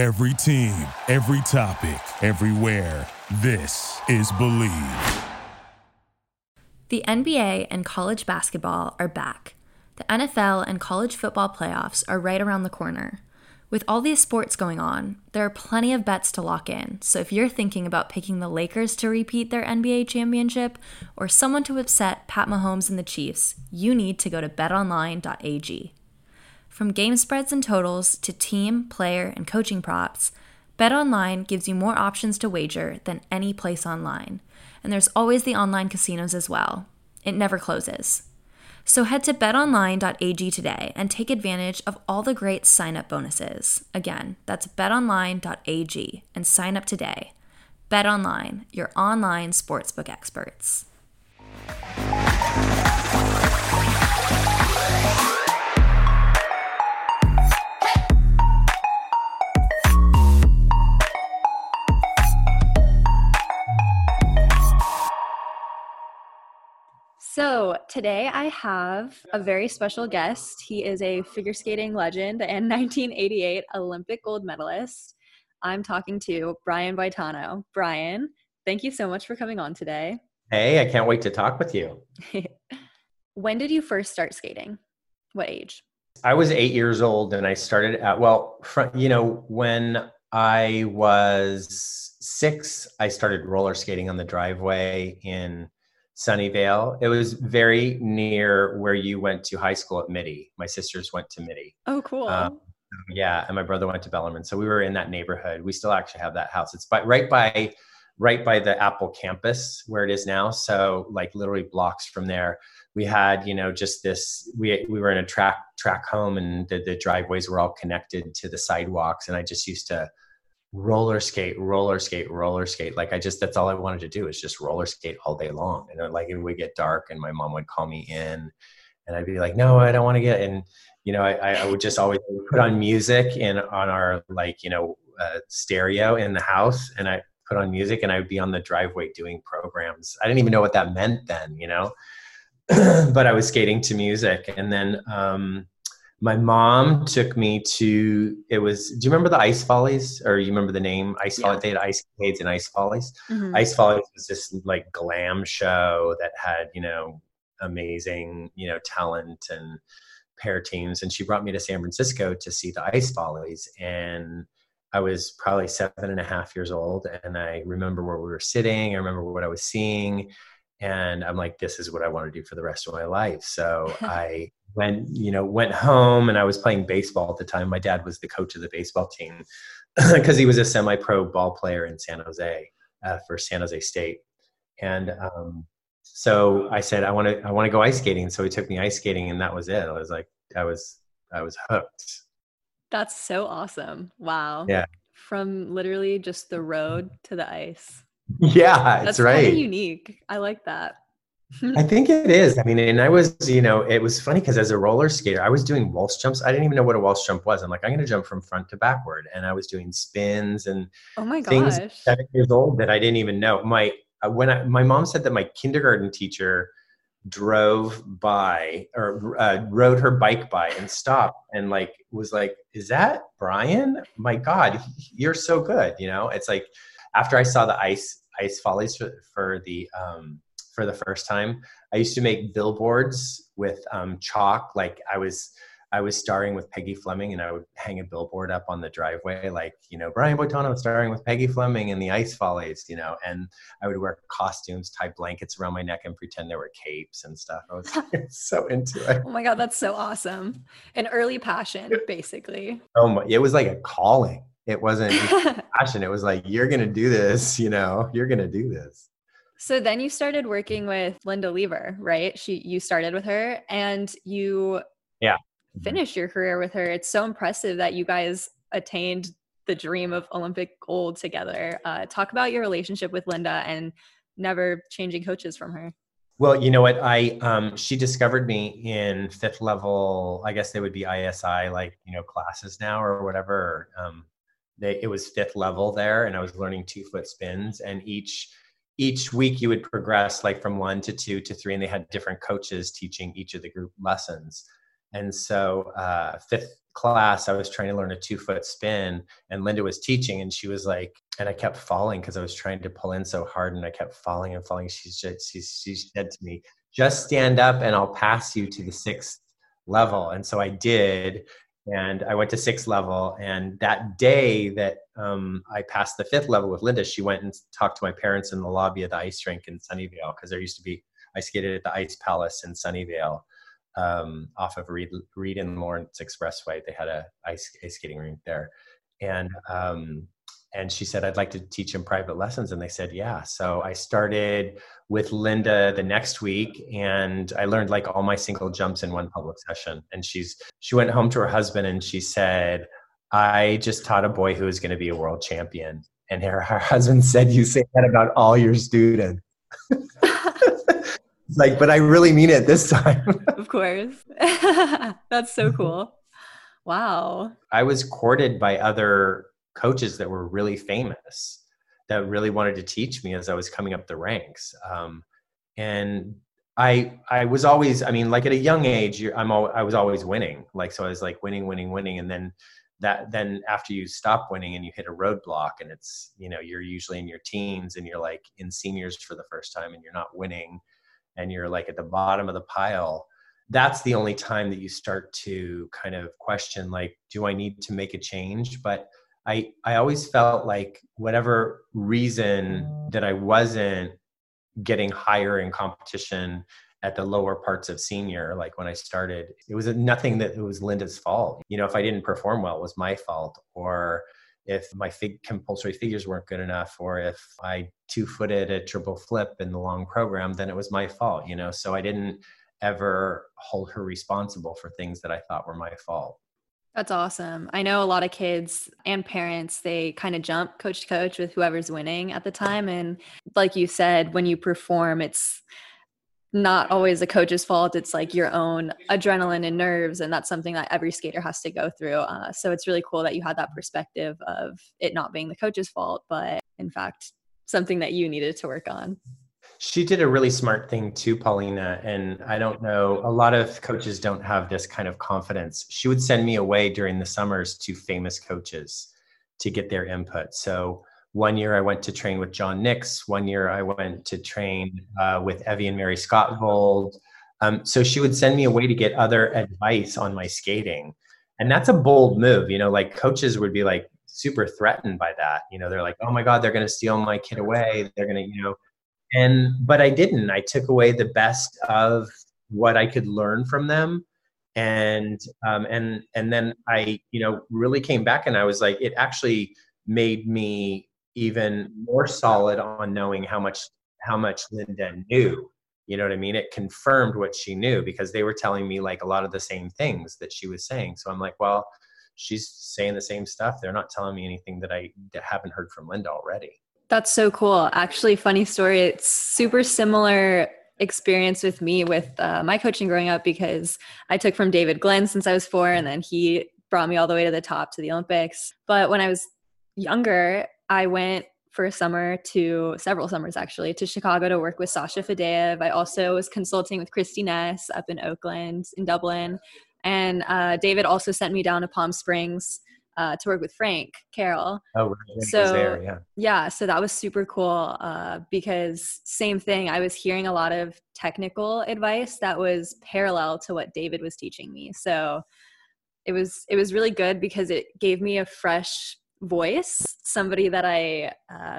Every team, every topic, everywhere. This is Believe. The NBA and college basketball are back. The NFL and college football playoffs are right around the corner. With all these sports going on, there are plenty of bets to lock in, so if you're thinking about picking the Lakers to repeat their NBA championship or someone to upset Pat Mahomes and the Chiefs, you need to go to BetOnline.ag. From game spreads and totals to team, player, and coaching props, BetOnline gives you more options to wager than any place online. And there's always the online casinos as well. It never closes. So head to betonline.ag today and take advantage of all the great sign-up bonuses. Again, that's betonline.ag and sign up today. BetOnline, your online sportsbook experts. So today I have a very special guest. He is a figure skating legend and 1988 Olympic gold medalist. I'm talking to Brian Boitano. Brian, thank you so much for coming on today. Hey, I can't wait to talk with you. When did you first start skating? What age? I was 8 years old and I started at, when I was six, I started roller skating on the driveway in Sunnyvale. It was very near where you went to high school at Mitty. My sisters went to Mitty. Oh, cool. Yeah. And my brother went to Bellarmine. So we were in that neighborhood. We still actually have that house. It's right by the Apple campus where it is now. So like literally blocks from there, we had, just this, we were in a track home and the driveways were all connected to the sidewalks. And I just used to roller skate. That's all I wanted to do is just roller skate all day long. And it would get dark and my mom would call me in and I'd be like, no, I don't want to get in. I would just always put on music on our stereo in the house, and I put on music and I would be on the driveway doing programs. I didn't even know what that meant then, but I was skating to music. And then, my mom took me to, do you remember the Ice Follies? Or you remember the name? Ice Follies? Yeah. They had Ice Cades and Ice Follies. Mm-hmm. Ice Follies was this glam show that had, amazing, talent and pair teams. And she brought me to San Francisco to see the Ice Follies. And I was probably 7.5 years old. And I remember where we were sitting. I remember what I was seeing. And I'm like, this is what I want to do for the rest of my life. So I went home, and I was playing baseball at the time. My dad was the coach of the baseball team because he was a semi-pro ball player in San Jose for San Jose State. And so I said, I want to go ice skating. So he took me ice skating, and that was it. I was like, I was hooked. That's so awesome. Wow. Yeah. From literally just the road to the ice. Yeah, that's right. That's kind of unique. I like that. I think it is. I mean, and I was, it was funny because as a roller skater, I was doing waltz jumps. I didn't even know what a waltz jump was. I'm like, I'm going to jump from front to backward. And I was doing spins and things at 7 years old that I didn't even know. My mom said that my kindergarten teacher rode her bike by and stopped and was like, is that Brian? My God, you're so good. It's like, after I saw the Ice Follies for the first time, I used to make billboards with chalk. I was starring with Peggy Fleming, and I would hang a billboard up on the driveway, Brian Boitano starring with Peggy Fleming and the Ice Follies, and I would wear costumes, tie blankets around my neck, and pretend there were capes and stuff. I was so into it. Oh my God, that's so awesome. An early passion, basically. It was like a calling. It wasn't passion. It was like, you're going to do this, you're going to do this. So then you started working with Linda Lever, right? You started with her and you finished your career with her. It's so impressive that you guys attained the dream of Olympic gold together. Talk about your relationship with Linda and never changing coaches from her. Well, you know what? She discovered me in fifth level, I guess they would be ISI, classes now or whatever, it was fifth level there, and I was learning 2-foot spins. And each week you would progress from 1 to 2 to 3, and they had different coaches teaching each of the group lessons. And so fifth class, I was trying to learn a 2-foot spin, and Linda was teaching, and she was like, and I kept falling because I was trying to pull in so hard, and I kept falling and falling. She said to me, just stand up and I'll pass you to the 6th level. And so I did. And I went to 6th level. And that day that I passed the 5th level with Linda, she went and talked to my parents in the lobby of the ice rink in Sunnyvale, because there used to be, I skated at the Ice Palace in Sunnyvale, off of Reed and Lawrence Expressway. They had a ice skating rink there. And she said, I'd like to teach him private lessons. And they said, yeah. So I started with Linda the next week, and I learned like all my single jumps in one public session. And she went home to her husband and she said, I just taught a boy who is going to be a world champion. And her husband said, you say that about all your students. Like, but I really mean it this time. Of course. That's so cool. Wow. I was courted by other coaches that were really famous that really wanted to teach me as I was coming up the ranks. And I was always, I mean, like at a young age, I was always winning. Like, so I was like winning. And then after you stop winning and you hit a roadblock, and it's, you know, you're usually in your teens and you're like in seniors for the first time and you're not winning and you're like at the bottom of the pile. That's the only time that you start to kind of question, like, do I need to make a change? But I always felt like whatever reason that I wasn't getting higher in competition at the lower parts of senior, like when I started, it was nothing that it was Linda's fault. You know, if I didn't perform well, it was my fault. Or if my compulsory figures weren't good enough, or if I 2-footed a triple flip in the long program, then it was my fault, you know? So I didn't ever hold her responsible for things that I thought were my fault. That's awesome. I know a lot of kids and parents, they kind of jump coach to coach with whoever's winning at the time. And like you said, when you perform, it's not always the coach's fault. It's like your own adrenaline and nerves. And that's something that every skater has to go through. So it's really cool that you had that perspective of it not being the coach's fault, but in fact, something that you needed to work on. She did a really smart thing too, Paulina. And I don't know, a lot of coaches don't have this kind of confidence. She would send me away during the summers to famous coaches to get their input. So one year I went to train with John Nix. One year I went to train with Evie and Mary Scott-Vold. So she would send me away to get other advice on my skating. And that's a bold move, you know, like coaches would be like super threatened by that. You know, they're like, oh my God, they're going to steal my kid away. They're going to, you know. But I didn't. I took away the best of what I could learn from them. And then I, you know, really came back and I was like, it actually made me even more solid on knowing how much Linda knew, you know what I mean? It confirmed what she knew, because they were telling me like a lot of the same things that she was saying. So I'm like, well, she's saying the same stuff. They're not telling me anything that I haven't heard from Linda already. That's so cool. Actually, funny story. It's super similar experience with me with my coaching growing up, because I took from David Glenn since I was 4, and then he brought me all the way to the top, to the Olympics. But when I was younger, I went for a summer to Chicago to work with Sasha Fadeev. I also was consulting with Christy Ness up in Oakland, in Dublin. And David also sent me down to Palm Springs to work with Frank Carroll. Oh, right. So there, yeah. So that was super cool because same thing. I was hearing a lot of technical advice that was parallel to what David was teaching me. So it was really good because it gave me a fresh voice, somebody that I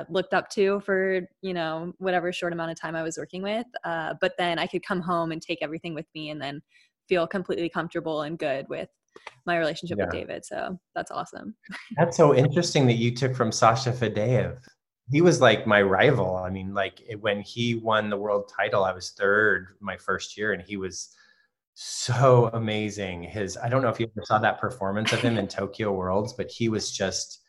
looked up to for, you know, whatever short amount of time I was working with. But then I could come home and take everything with me and then feel completely comfortable and good with my relationship with David. So that's awesome. That's so interesting that you took from Sasha Fadeev. He was like my rival. I mean, like when he won the world title, I was 3rd my first year, and he was so amazing. I don't know if you ever saw that performance of him in Tokyo Worlds, but he was just,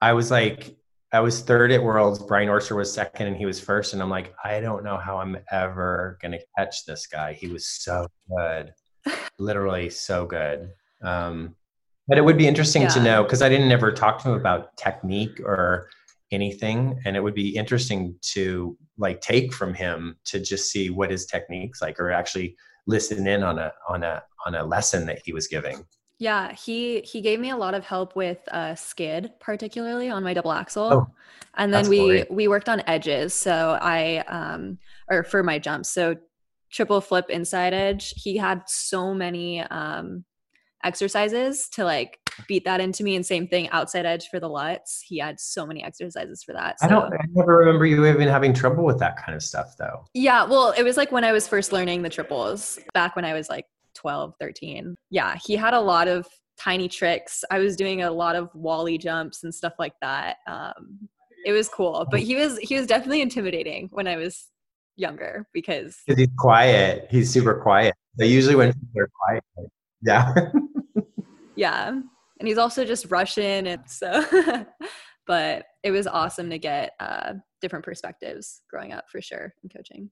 I was 3rd at Worlds. Brian Orser was 2nd and he was 1st. And I'm like, I don't know how I'm ever going to catch this guy. He was so good. Literally so good. But it would be interesting to know, because I didn't ever talk to him about technique or anything. And it would be interesting to like take from him to just see what his technique's like, or actually listen in on a lesson that he was giving. Yeah, he gave me a lot of help with skid, particularly on my double axel. Oh, and then we worked on edges. So I, or for my jumps, so triple flip inside edge. He had so many exercises to like beat that into me, and same thing outside edge for the lutz. He had so many exercises for that. So. I never remember you even having trouble with that kind of stuff though. Yeah, well, it was like when I was first learning the triples back when I was like 12, 13. Yeah, he had a lot of tiny tricks. I was doing a lot of wally jumps and stuff like that. It was cool, but he was definitely intimidating when I was younger because he's quiet. He's super quiet. So usually when people are quiet, like, yeah. Yeah, and he's also just Russian, and so. But it was awesome to get different perspectives growing up for sure in coaching.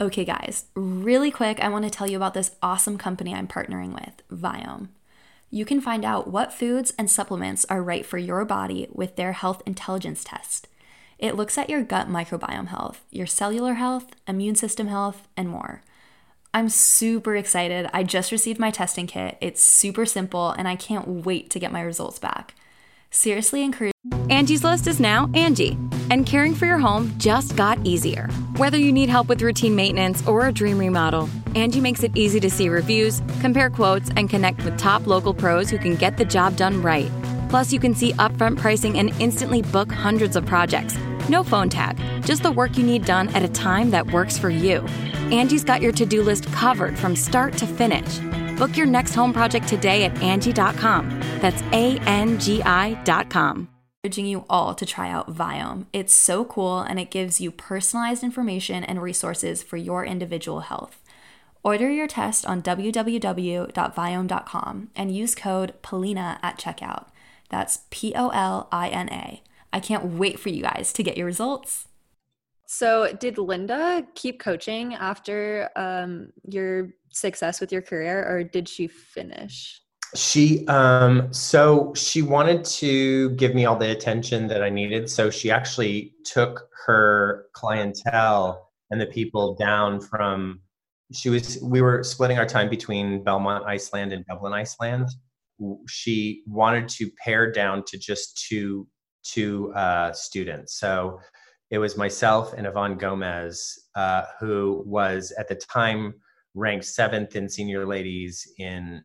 Okay guys, really quick, I want to tell you about this awesome company I'm partnering with, Viome. You can find out what foods and supplements are right for your body with their health intelligence test. It looks at your gut microbiome health, your cellular health, immune system health, and more. I'm super excited. I just received my testing kit. It's super simple, and I can't wait to get my results back. Seriously encourage. Angie's List is now Angie, and caring for your home just got easier. Whether you need help with routine maintenance or a dream remodel, Angie makes it easy to see reviews, compare quotes, and connect with top local pros who can get the job done right. Plus, you can see upfront pricing and instantly book hundreds of projects. No phone tag, just the work you need done at a time that works for you. Angie's got your to-do list covered from start to finish. Book your next home project today at Angie.com. That's ANGI.com. Encouraging you all to try out Viome. It's so cool, and it gives you personalized information and resources for your individual health. Order your test on www.viome.com and use code POLINA at checkout. That's POLINA. I can't wait for you guys to get your results. So did Linda keep coaching after your success with your career, or did she finish? She, so she wanted to give me all the attention that I needed. So she actually took her clientele and the people down from, we were splitting our time between Belmont Iceland and Dublin Iceland. She wanted to pare down to just two students. So it was myself and Yvonne Gomez, who was at the time ranked 7th in senior ladies in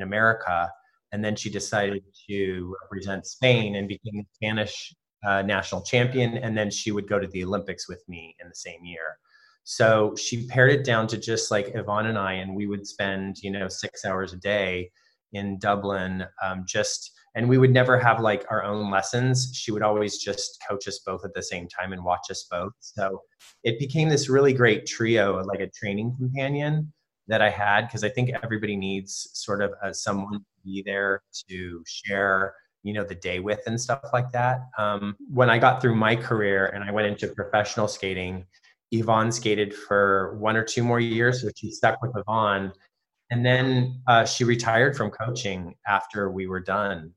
America, and then she decided to represent Spain and became the Spanish national champion, and then she would go to the Olympics with me in the same year. So she pared it down to just like Yvonne and I, and we would spend 6 hours a day in Dublin, and we would never have like our own lessons. She would always just coach us both at the same time and watch us both. So it became this really great trio, like a training companion that I had, because I think everybody needs sort of someone to be there to share, the day with and stuff like that. When I got through my career and I went into professional skating, Yvonne skated for 1 or 2 more years, so she stuck with Yvonne. And then she retired from coaching after we were done,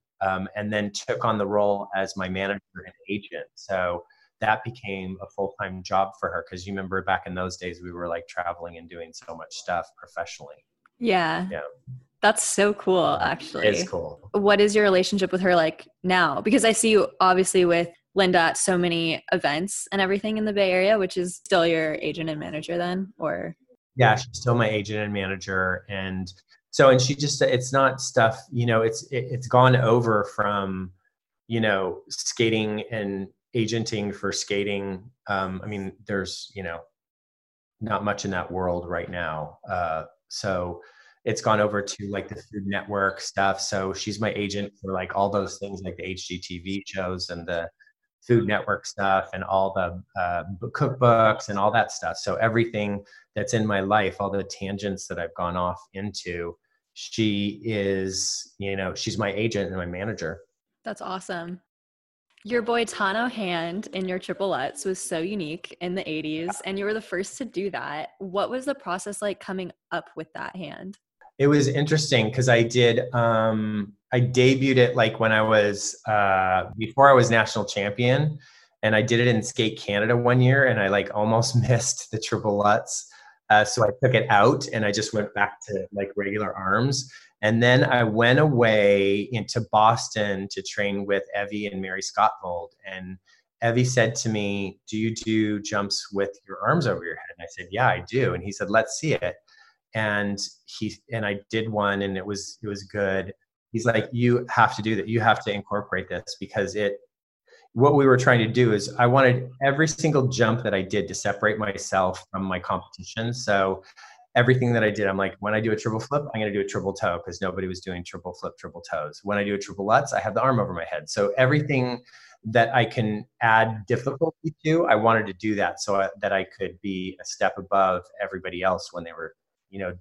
and then took on the role as my manager and agent. So that became a full-time job for her, because you remember back in those days, we were like traveling and doing so much stuff professionally. Yeah. That's so cool, actually. It's cool. What is your relationship with her like now? Because I see you obviously with Linda at so many events and everything in the Bay Area, which is still your agent and manager then, or? Yeah, she's still my agent and manager. And so, and she just, it's not stuff, it's gone over from, skating and agenting for skating. There's, not much in that world right now. So it's gone over to like the Food Network stuff. So she's my agent for like all those things, like the HGTV shows and the Food Network stuff and all the cookbooks and all that stuff. So everything that's in my life, all the tangents that I've gone off into, she is, she's my agent and my manager. That's awesome. Your Boitano hand in your triple lutz was so unique in the 80s, and you were the first to do that. What was the process like coming up with that hand? It was interesting because I did, I debuted it like when I was, before I was national champion, and I did it in Skate Canada one year, and I like almost missed the triple lutz. So I took it out and I just went back to like regular arms. And then I went away into Boston to train with Evie and Mary Scott-Vold. And Evie said to me, "Do you do jumps with your arms over your head?" And I said, "Yeah, I do." And he said, "Let's see it." And I did one, and it was good. He's like, "You have to do that. You have to incorporate this," because what we were trying to do is I wanted every single jump that I did to separate myself from my competition. So everything that I did, I'm like, when I do a triple flip, I'm going to do a triple toe, because nobody was doing triple flip, triple toes. When I do a triple Lutz, I have the arm over my head. So everything that I can add difficulty to, I wanted to do that so that I could be a step above everybody else when they were,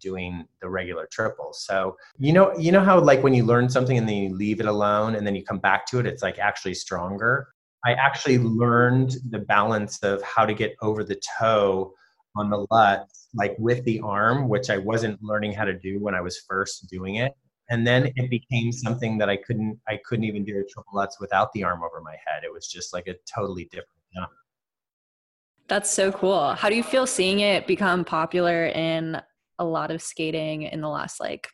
doing the regular triples. So, you know how, like, when you learn something and then you leave it alone and then you come back to it, it's like actually stronger. I actually learned the balance of how to get over the toe on the Lutz, like with the arm, which I wasn't learning how to do when I was first doing it. And then it became something that I couldn't even do a triple Lutz without the arm over my head. It was just like a totally different jump. That's so cool. How do you feel seeing it become popular in a lot of skating in the last, like,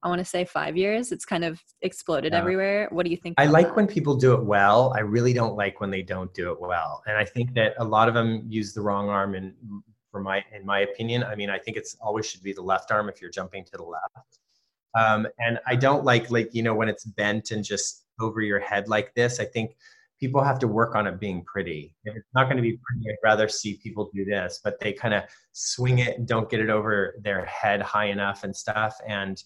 I want to say 5 years? It's kind of exploded everywhere. What do you think? I like when people do it well. I really don't like when they don't do it well. And I think that a lot of them use the wrong arm. And in my opinion, I mean, I think it's always should be the left arm if you're jumping to the left. And I don't like when it's bent and just over your head like this. I think people have to work on it being pretty. If it's not going to be pretty, I'd rather see people do this, but they kind of swing it and don't get it over their head high enough and stuff. And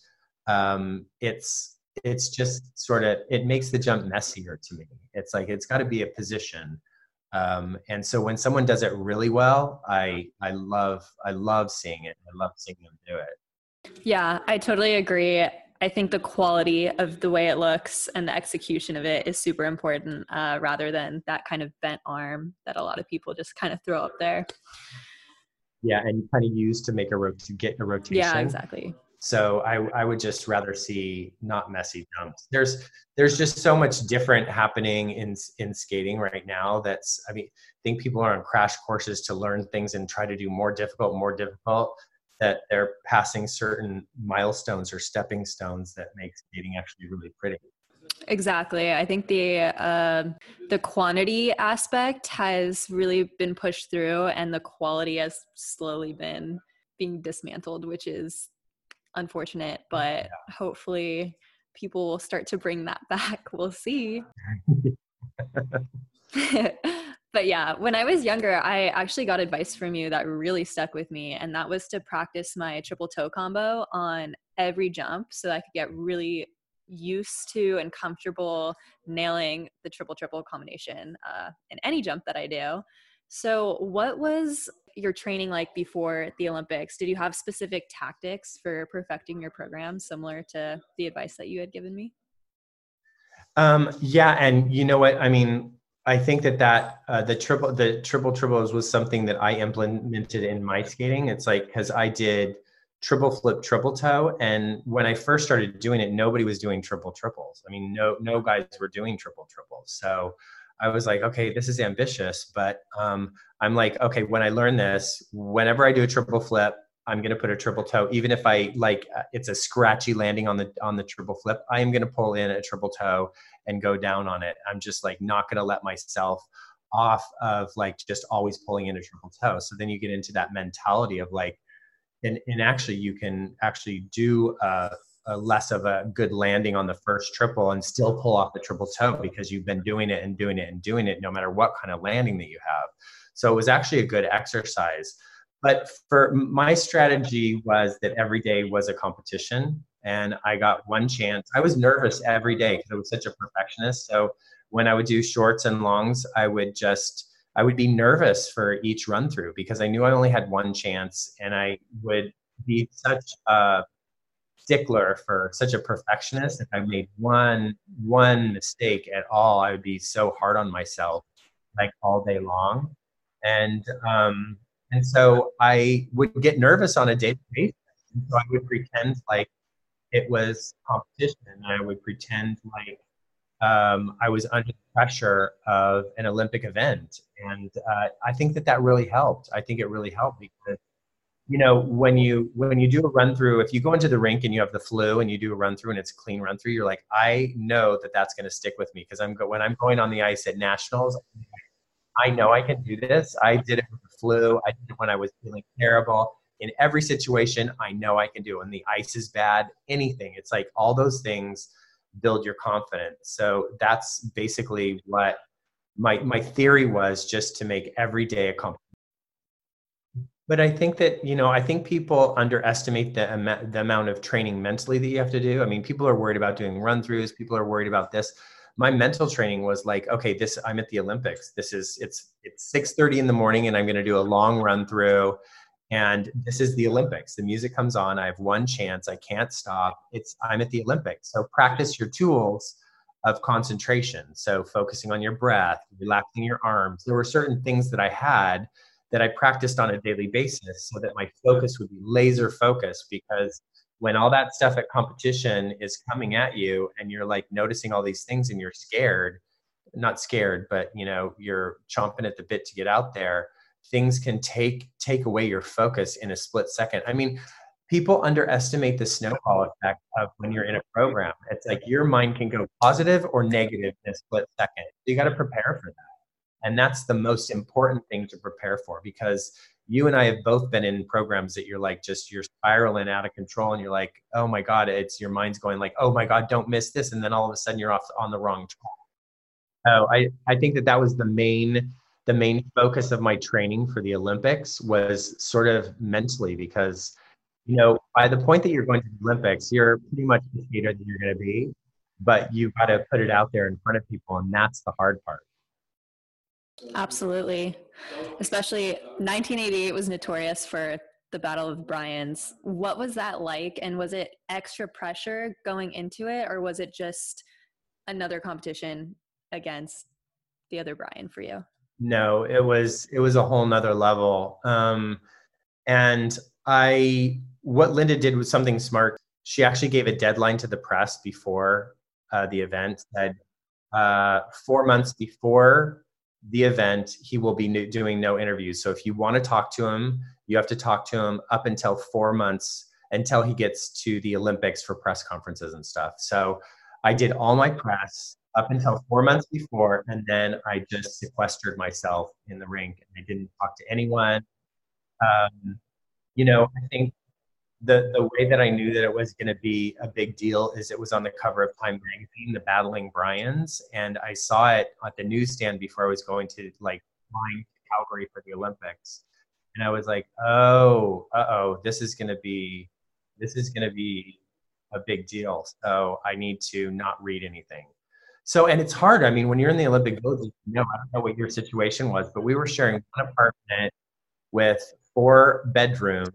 it's just sort of, it makes the jump messier to me. It's like, it's got to be a position. And so when someone does it really well, I love seeing it. I love seeing them do it. Yeah, I totally agree. I think the quality of the way it looks and the execution of it is super important, rather than that kind of bent arm that a lot of people just kind of throw up there. Yeah. And kind of use to make to get a rotation. Yeah, exactly. So I would just rather see not messy jumps. There's just so much different happening in skating right now. I think people are on crash courses to learn things and try to do more difficult, that they're passing certain milestones or stepping stones that make skating actually really pretty. Exactly. I think the quantity aspect has really been pushed through, and the quality has slowly been being dismantled, which is unfortunate, but hopefully people will start to bring that back. We'll see. But yeah, when I was younger, I actually got advice from you that really stuck with me, and that was to practice my triple toe combo on every jump so that I could get really used to and comfortable nailing the triple-triple combination in any jump that I do. So what was your training like before the Olympics? Did you have specific tactics for perfecting your program similar to the advice that you had given me? Yeah, and you know what? I mean, I think that the triple triples was something that I implemented in my skating. It's like, because I did triple flip, triple toe, and when I first started doing it, nobody was doing triple triples. I mean, no guys were doing triple triples. So I was like, okay, this is ambitious, but I'm like, okay, when I learn this, whenever I do a triple flip, I'm gonna put a triple toe, even if I it's a scratchy landing on the triple flip. I am gonna pull in a triple toe and go down on it. I'm just like not gonna let myself off of like just always pulling in a triple toe. So then you get into that mentality of like, and actually you can actually do a less of a good landing on the first triple and still pull off the triple toe because you've been doing it no matter what kind of landing that you have. So it was actually a good exercise. But for my strategy was that every day was a competition, and I got one chance. I was nervous every day because I was such a perfectionist. So when I would do shorts and longs, I would be nervous for each run through because I knew I only had one chance, and I would be such a stickler for such a perfectionist. If I made one mistake at all, I would be so hard on myself like all day long. And so I would get nervous on a daily basis. And so I would pretend like it was competition. I would pretend like I was under pressure of an Olympic event. And I think that really helped. I think it really helped because you know, when you do a run through, if you go into the rink and you have the flu and you do a run through and it's a clean run through, you're like, I know that that's going to stick with me. Cause when I'm going on the ice at nationals, I know I can do this. I did it with the flu. I did it when I was feeling terrible. In every situation, I know I can do it. When the ice is bad, anything. It's like all those things build your confidence. So that's basically what my theory was, just to make every day a compliment. But I think that, you know, I think people underestimate the amount of training mentally that you have to do. I mean, people are worried about doing run-throughs. People are worried about this. My mental training was like, okay, I'm at the Olympics. It's 6:30 in the morning and I'm going to do a long run through. And this is the Olympics. The music comes on. I have one chance. I can't stop. I'm at the Olympics. So practice your tools of concentration. So focusing on your breath, relaxing your arms. There were certain things that I had that I practiced on a daily basis so that my focus would be laser focused, because when all that stuff at competition is coming at you and you're like noticing all these things and you're scared, not scared, but you know, you're chomping at the bit to get out there, things can take away your focus in a split second. I mean, people underestimate the snowball effect of when you're in a program. It's like your mind can go positive or negative in a split second. You got to prepare for that. And that's the most important thing to prepare for, because you and I have both been in programs that you're like, just you're spiraling out of control and you're like, oh my God, your mind's going like, oh my God, don't miss this. And then all of a sudden you're off on the wrong track. So I think that was the main focus of my training for the Olympics was sort of mentally, because, you know, by the point that you're going to the Olympics, you're pretty much the skater that you're going to be, but you've got to put it out there in front of people. And that's the hard part. Absolutely. Especially 1988 was notorious for the Battle of Brian's. What was that like? And was it extra pressure going into it, or was it just another competition against the other Brian for you? No, it was a whole nother level. What Linda did was something smart. She actually gave a deadline to the press before the event, said 4 months before the event, he will be doing no interviews. So if you want to talk to him, you have to talk to him up until 4 months, until he gets to the Olympics for press conferences and stuff. So I did all my press up until 4 months before, and then I just sequestered myself in the rink and I didn't talk to anyone. You know, I think the way that I knew that it was going to be a big deal is it was on the cover of Time Magazine, the Battling Brians, and I saw it at the newsstand before I was going to like flying to Calgary for the Olympics, and I was like, this is going to be a big deal. So I need to not read anything. So, and it's hard. I mean, when you're in the Olympic Village, you know, I don't know what your situation was, but we were sharing one apartment with 4 bedrooms.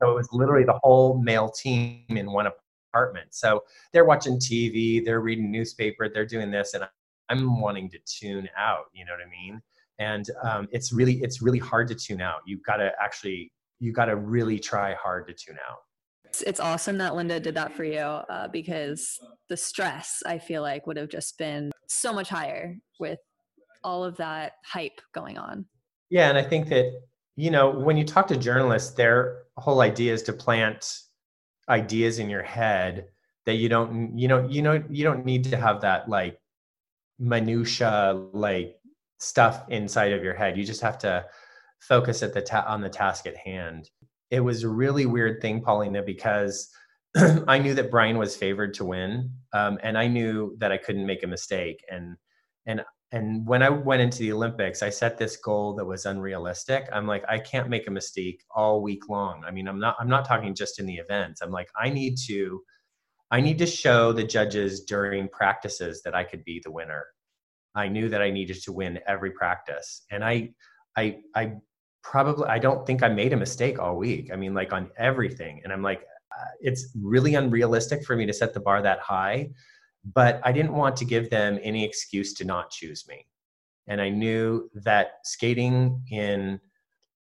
So it was literally the whole male team in one apartment. So they're watching TV, they're reading newspaper, they're doing this, and I'm wanting to tune out, you know what I mean? And it's really hard to tune out. You got to really try hard to tune out. It's awesome that Linda did that for you because the stress, I feel like, would have just been so much higher with all of that hype going on. Yeah. And I think that, you know, when you talk to journalists, their whole idea is to plant ideas in your head that you don't need to have that like minutia, like stuff inside of your head. You just have to focus on the task at hand. It was a really weird thing, Paulina, because I knew that Brian was favored to win, and I knew that I couldn't make a mistake. And when I went into the Olympics, I set this goal that was unrealistic. I'm like, I can't make a mistake all week long. I mean, I'm not talking just in the events. I'm like, I need to show the judges during practices that I could be the winner. I knew that I needed to win every practice, and I probably, I don't think I made a mistake all week. I mean, like on everything. And I'm like, it's really unrealistic for me to set the bar that high, but I didn't want to give them any excuse to not choose me. And I knew that skating in,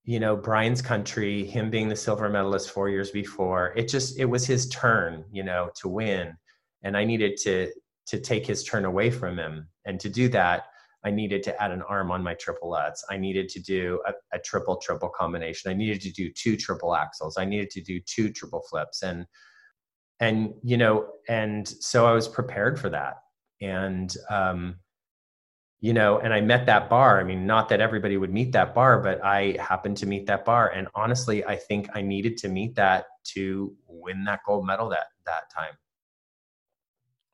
you know, Brian's country, him being the silver medalist 4 years before, it was his turn, you know, to win. And I needed to take his turn away from him. And to do that, I needed to add an arm on my triplets. I needed to do a triple combination. I needed to do 2 triple axles. I needed to do 2 triple flips. And, you know, and so I was prepared for that. And, you know, and I met that bar. I mean, not that everybody would meet that bar, but I happened to meet that bar. And honestly, I think I needed to meet that to win that gold medal that time.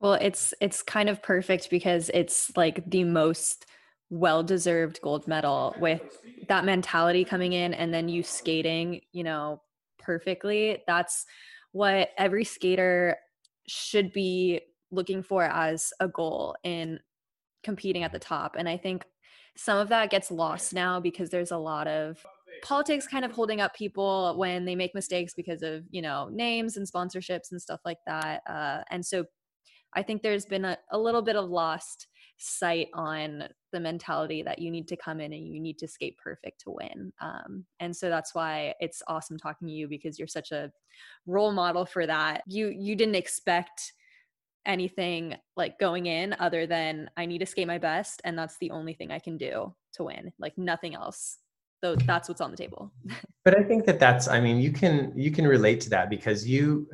Well, it's kind of perfect because it's like the most well-deserved gold medal with that mentality coming in and then you skating, you know, perfectly. That's what every skater should be looking for as a goal in competing at the top. And I think some of that gets lost now because there's a lot of politics kind of holding up people when they make mistakes because of, you know, names and sponsorships and stuff like that. And so I think there's been a little bit of lost sight on the mentality that you need to come in and you need to skate perfect to win. And so that's why it's awesome talking to you, because you're such a role model for that. You didn't expect anything like going in other than I need to skate my best. And that's the only thing I can do to win, like nothing else. So that's what's on the table. But I think that that's, I mean, you can relate to that because you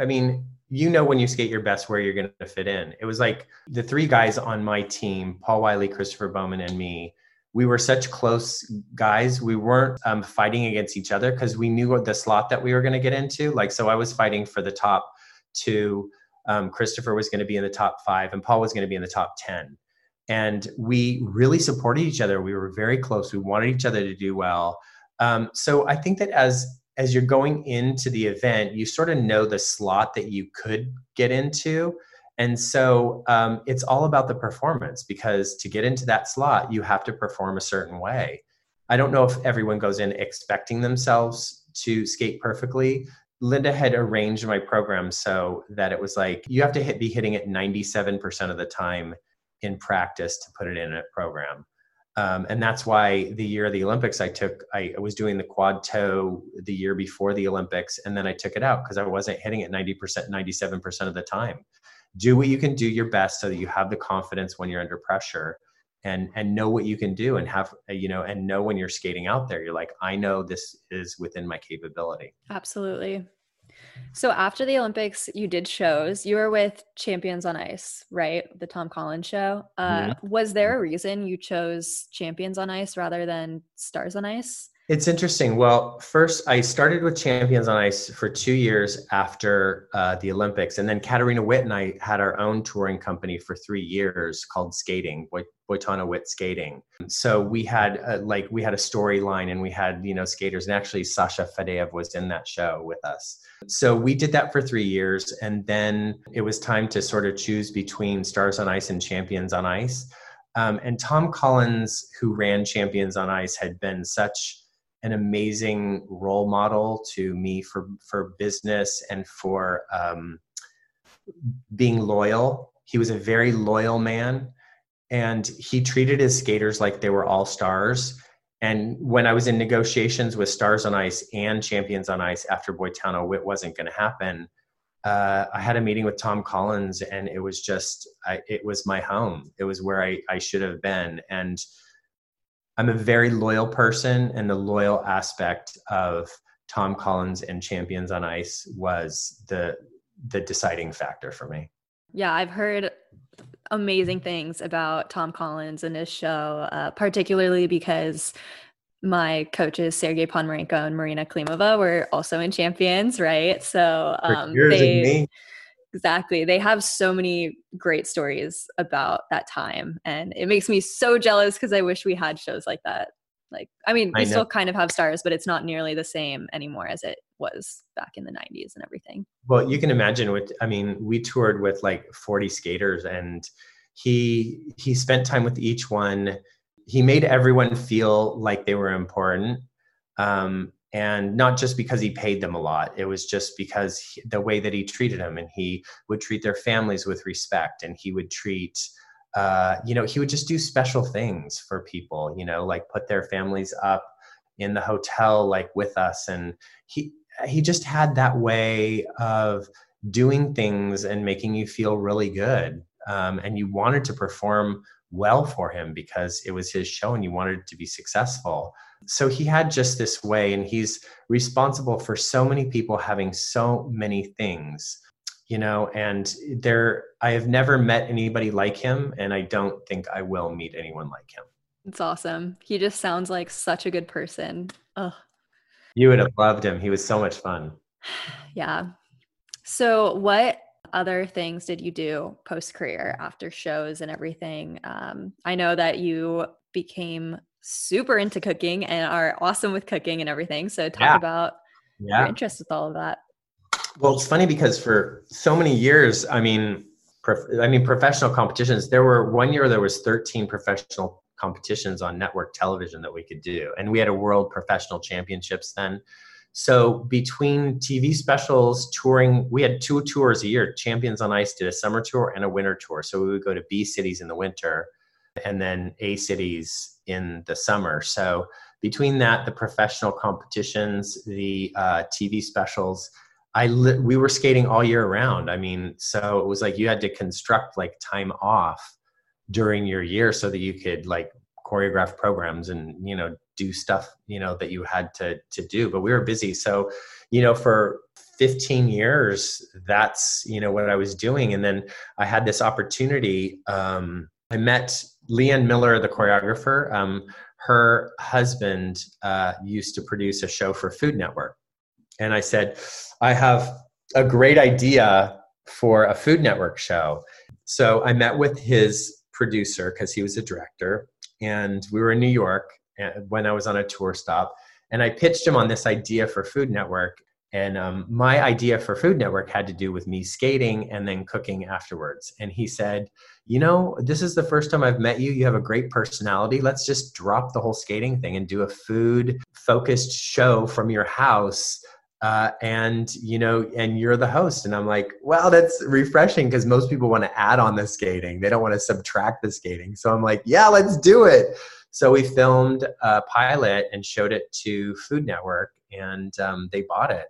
know, when you skate your best, where you're going to fit in. It was like the 3 guys on my team, Paul Wiley, Christopher Bowman, and me, we were such close guys. We weren't fighting against each other because we knew the slot that we were going to get into. Like, so I was fighting for the top 2. Christopher was going to be in the top 5 and Paul was going to be in the top 10. And we really supported each other. We were very close. We wanted each other to do well. So I think that as you're going into the event, you sort of know the slot that you could get into. And so it's all about the performance, because to get into that slot, you have to perform a certain way. I don't know if everyone goes in expecting themselves to skate perfectly. Linda had arranged my program so that it was like, you have to be hitting it 97% of the time in practice to put it in a program. And that's why the year of the Olympics, I was doing the quad toe the year before the Olympics, and then I took it out because I wasn't hitting it 90%, 97% of the time. Do what you can do your best so that you have the confidence when you're under pressure, and know what you can do, and have, you know, and know when you're skating out there, you're like, I know this is within my capability. Absolutely. So after the Olympics, you did shows. You were with Champions on Ice, right? The Tom Collins show. Was there a reason you chose Champions on Ice rather than Stars on Ice? It's interesting. Well, first, I started with Champions on Ice for 2 years after the Olympics. And then Katarina Witt and I had our own touring company for 3 years called Skating, Boitano Witt Skating. So we had a storyline, and we had, you know, skaters, and actually Sasha Fadeev was in that show with us. So we did that for 3 years. And then it was time to sort of choose between Stars on Ice and Champions on Ice. And Tom Collins, who ran Champions on Ice, had been such an amazing role model to me for business and for being loyal. He was a very loyal man, and he treated his skaters like they were all stars. And when I was in negotiations with Stars on Ice and Champions on Ice after Boitano Witt wasn't going to happen, I had a meeting with Tom Collins, and it was just, it was my home. It was where I should have been. And I'm a very loyal person, and the loyal aspect of Tom Collins and Champions on Ice was the deciding factor for me. Yeah, I've heard amazing things about Tom Collins and his show, particularly because my coaches, Sergei Ponomarenko and Marina Klimova, were also in Champions, right? So Exactly. They have so many great stories about that time. And it makes me so jealous because I wish we had shows like that. Like, I mean, we still kind of have Stars, but it's not nearly the same anymore as it was back in the 90s and everything. Well, you can imagine we toured with like 40 skaters, and he spent time with each one. He made everyone feel like they were important. And not just because he paid them a lot, it was just because the way that he treated them, and he would treat their families with respect, and he would treat, he would just do special things for people, you know, like put their families up in the hotel, like with us. And he just had that way of doing things and making you feel really good. And you wanted to perform well for him because it was his show and he wanted it to be successful. So he had just this way, and he's responsible for so many people having so many things, you know, and I have never met anybody like him, and I don't think I will meet anyone like him. It's awesome. He just sounds like such a good person. Ugh. You would have loved him. He was so much fun. Yeah. So what other things did you do post-career after shows and everything? I know that you became super into cooking and are awesome with cooking and everything. So talk about your interest with all of that. Well, it's funny because for so many years, professional competitions, there were 1 year, there was 13 professional competitions on network television that we could do. And we had a world professional championships then. So between TV specials, touring, we had two tours a year. Champions on Ice did a summer tour and a winter tour. So we would go to B cities in the winter and then A cities in the summer. So between that, the professional competitions, the TV specials, we were skating all year round. So it was like you had to construct like time off during your year so that you could like choreograph programs and, you know, do stuff, you know, that you had to do, but we were busy. So, you know, for 15 years, that's, you know, what I was doing. And then I had this opportunity. I met Leanne Miller, the choreographer. Her husband used to produce a show for Food Network. And I said, I have a great idea for a Food Network show. So I met with his producer because he was a director, and we were in New York when I was on a tour stop, and I pitched him on this idea for Food Network. And my idea for Food Network had to do with me skating and then cooking afterwards. And he said, you know, this is the first time I've met you. You have a great personality. Let's just drop the whole skating thing and do a food focused show from your house. And you're the host. And I'm like, wow, that's refreshing, because most people want to add on the skating. They don't want to subtract the skating. So I'm like, yeah, let's do it. So we filmed a pilot and showed it to Food Network, and they bought it.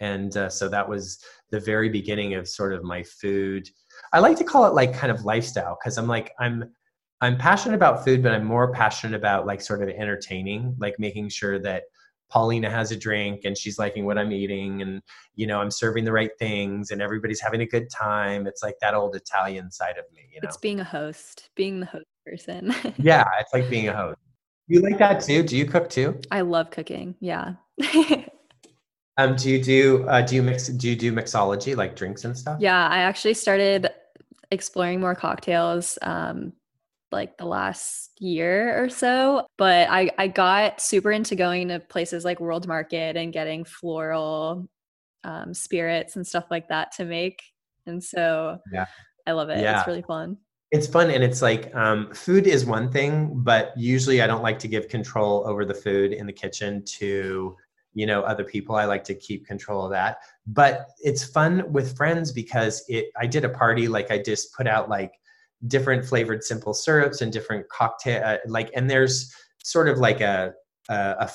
And so that was the very beginning of sort of my food. I like to call it like kind of lifestyle, because I'm passionate about food, but I'm more passionate about like sort of entertaining, like making sure that Paulina has a drink and she's liking what I'm eating, and, you know, I'm serving the right things and everybody's having a good time. It's like that old Italian side of me, you know? It's being a host, being the host person. Yeah. It's like being a host. You like that too? Do you cook too? I love cooking. Yeah. Do you do mixology, like drinks and stuff? Yeah. I actually started exploring more cocktails, like the last year or so, but I got super into going to places like World Market and getting floral spirits and stuff like that to make. And so I love it. Yeah. It's really fun. It's fun. And it's like food is one thing, but usually I don't like to give control over the food in the kitchen to, you know, other people. I like to keep control of that, but it's fun with friends because I did a party, like I just put out like different flavored simple syrups and different cocktail, and there's sort of like a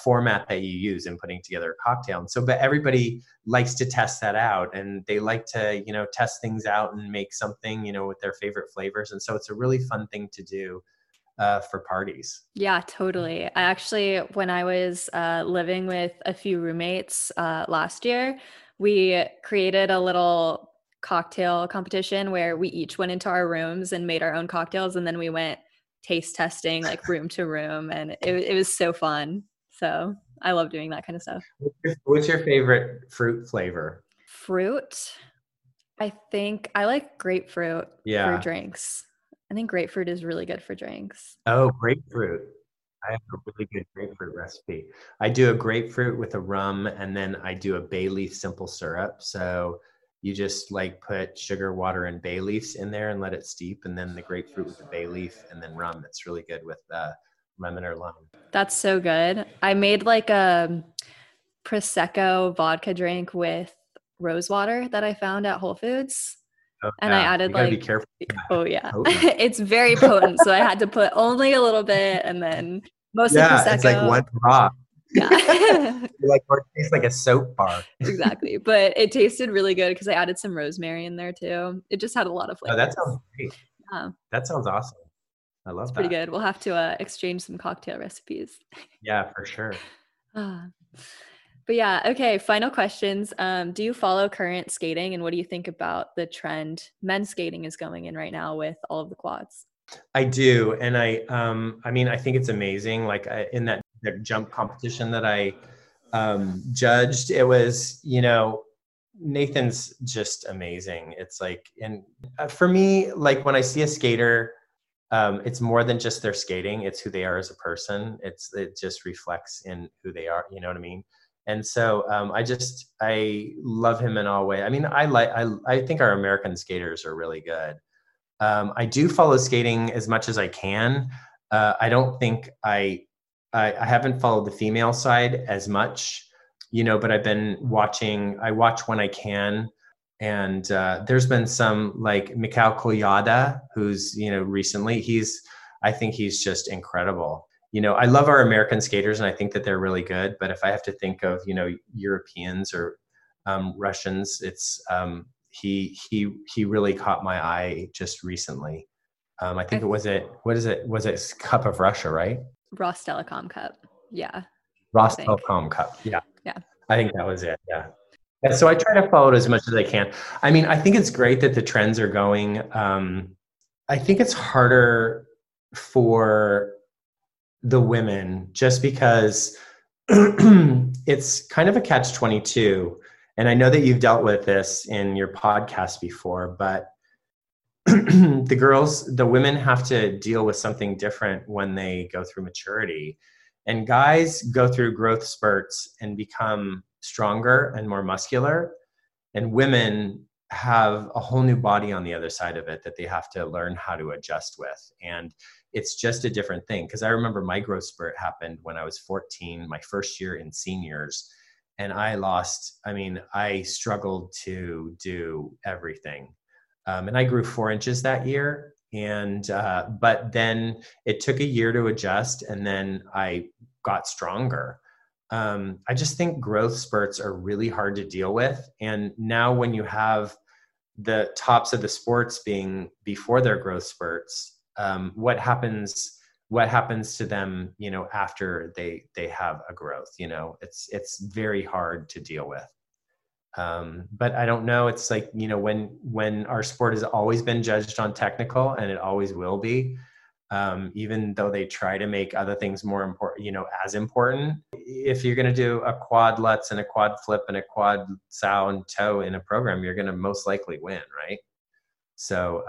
format that you use in putting together a cocktail. And so, but everybody likes to test that out, and they like to, you know, test things out and make something, you know, with their favorite flavors. And so it's a really fun thing to do for parties. Yeah, totally. I actually, when I was living with a few roommates last year, we created a little cocktail competition where we each went into our rooms and made our own cocktails, and then we went taste testing like room to room, and it was so fun. So I love doing that kind of stuff. What's your favorite fruit flavor? Fruit? I think I like grapefruit for drinks. I think grapefruit is really good for drinks. Oh, grapefruit. I have a really good grapefruit recipe. I do a grapefruit with a rum, and then I do a bay leaf simple syrup. So you just like put sugar, water, and bay leaves in there and let it steep, and then the grapefruit with the bay leaf, and then rum. It's really good with lemon or lime. That's so good. I made like a Prosecco vodka drink with rose water that I found at Whole Foods. Oh, and I added like, be careful. Oh yeah, it's very potent. So I had to put only a little bit, and then mostly Prosecco. It's like one drop. Yeah. Like, it tastes like a soap bar. Exactly. But it tasted really good because I added some rosemary in there too. It just had a lot of flavor. Oh, that sounds great. Yeah. That sounds awesome. I love that. Pretty good. We'll have to exchange some cocktail recipes. Yeah, for sure. But yeah, okay, final questions. Do you follow current skating, and what do you think about the trend men's skating is going in right now with all of the quads? I do. And I mean, I think it's amazing. Like in the jump competition that I judged, it was, you know, Nathan's just amazing. It's like, and for me, like when I see a skater, it's more than just their skating. It's who they are as a person. It just reflects in who they are. You know what I mean? And so I love him in all ways. I mean, I think our American skaters are really good. I do follow skating as much as I can. I don't think I haven't followed the female side as much, you know, but I've been watching, I watch when I can. And there's been some like Mikhail Kolyada, who's, you know, recently I think he's just incredible. You know, I love our American skaters and I think that they're really good, but if I have to think of, you know, Europeans or Russians, it's, he really caught my eye just recently. I think was it Cup of Russia, right? Rostelecom Cup. Yeah. Rostelecom Cup. Yeah. Yeah. I think that was it. Yeah. And so I try to follow it as much as I can. I mean, I think it's great that the trends are going. I think it's harder for the women just because it's kind of a catch-22. And I know that you've dealt with this in your podcast before, but the women have to deal with something different when they go through maturity. And guys go through growth spurts and become stronger and more muscular. And women have a whole new body on the other side of it that they have to learn how to adjust with. And it's just a different thing. Because I remember my growth spurt happened when I was 14, my first year in seniors. And I struggled to do everything. And I grew 4 inches that year. And, but then it took a year to adjust and then I got stronger. I just think growth spurts are really hard to deal with. And now when you have the tops of the sports being before their growth spurts, what happens to them, you know, after they have a growth, you know, it's very hard to deal with. But I don't know. It's like, you know, when our sport has always been judged on technical, and it always will be, even though they try to make other things more important, you know, as important. If you're going to do a quad Lutz and a quad flip and a quad sow and toe in a program, you're going to most likely win. Right. So,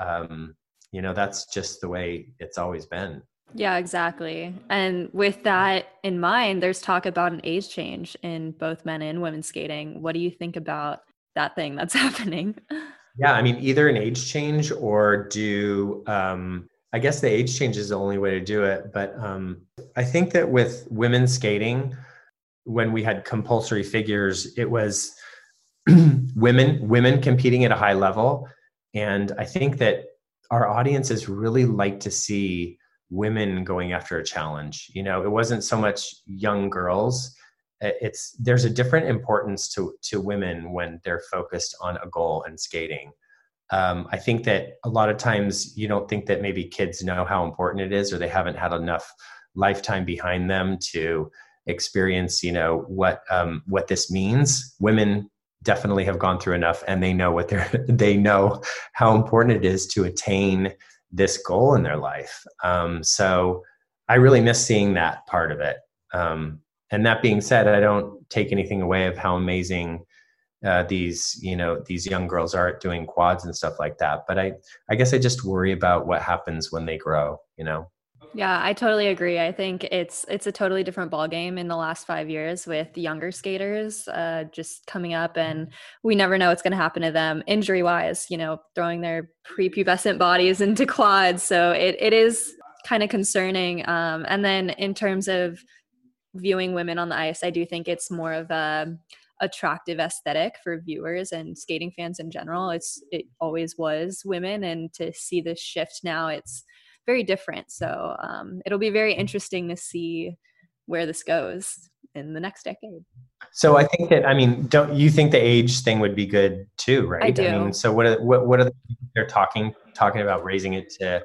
you know, that's just the way it's always been. Yeah, exactly. And with that in mind, there's talk about an age change in both men and women skating. What do you think about that thing that's happening? Yeah, I mean, either an age change or I guess the age change is the only way to do it. But I think that with women skating, when we had compulsory figures, it was women competing at a high level. And I think that our audiences really like to see women going after a challenge. You know, it wasn't so much young girls. There's a different importance to women when they're focused on a goal and skating. I think that a lot of times you don't think that maybe kids know how important it is, or they haven't had enough lifetime behind them to experience, you know, what this means. Women definitely have gone through enough, and they know they know how important it is to attain this goal in their life. So I really miss seeing that part of it. And that being said, I don't take anything away of how amazing these young girls are at doing quads and stuff like that. But I guess I just worry about what happens when they grow, you know? Yeah, I totally agree. I think it's a totally different ballgame in the last 5 years with younger skaters just coming up, and we never know what's going to happen to them injury-wise, you know, throwing their prepubescent bodies into quads. So it is kind of concerning. And then in terms of viewing women on the ice, I do think it's more of a attractive aesthetic for viewers and skating fans in general. It always was women, and to see this shift now, it's very different. So it'll be very interesting to see where this goes in the next decade. So I think that, I mean, don't you think the age thing would be good too, right? I do. I mean, so what are they're talking about raising it to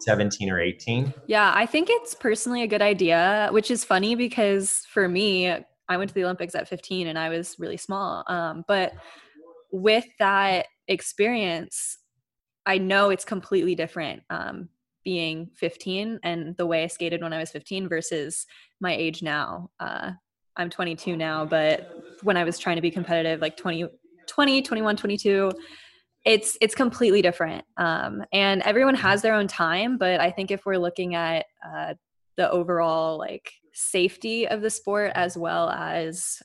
17 or 18. Yeah, I think it's personally a good idea, which is funny because for me, I went to the Olympics at 15 and I was really small. But with that experience, I know it's completely different being 15 and the way I skated when I was 15 versus my age now. I'm 22 now, but when I was trying to be competitive, like 20, 21, 22, it's completely different. And everyone has their own time, but I think if we're looking at the overall like safety of the sport as well as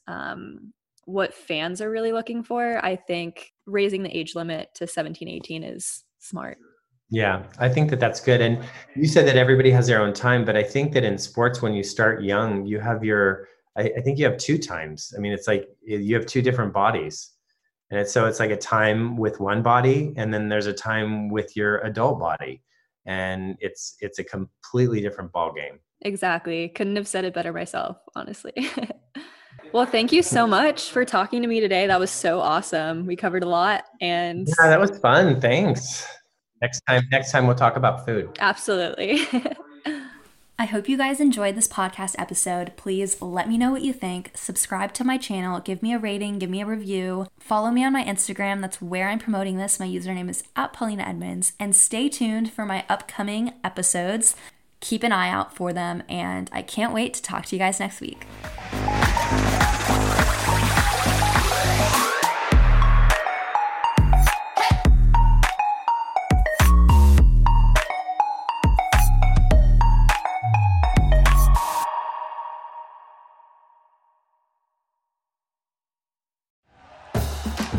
what fans are really looking for, I think raising the age limit to 17, 18 is smart. Yeah, I think that that's good. And you said that everybody has their own time, but I think that in sports, when you start young, you have your, I think you have two times. I mean, it's like you have two different bodies. And so it's like a time with one body, and then there's a time with your adult body. And it's a completely different ball game. Exactly. Couldn't have said it better myself, honestly. Well, thank you so much for talking to me today. That was so awesome. We covered a lot. And yeah, that was fun. Thanks. Next time we'll talk about food. Absolutely. I hope you guys enjoyed this podcast episode. Please let me know what you think. Subscribe to my channel. Give me a rating. Give me a review. Follow me on my Instagram. That's where I'm promoting this. My username is @PaulinaEdmonds. And stay tuned for my upcoming episodes. Keep an eye out for them. And I can't wait to talk to you guys next week.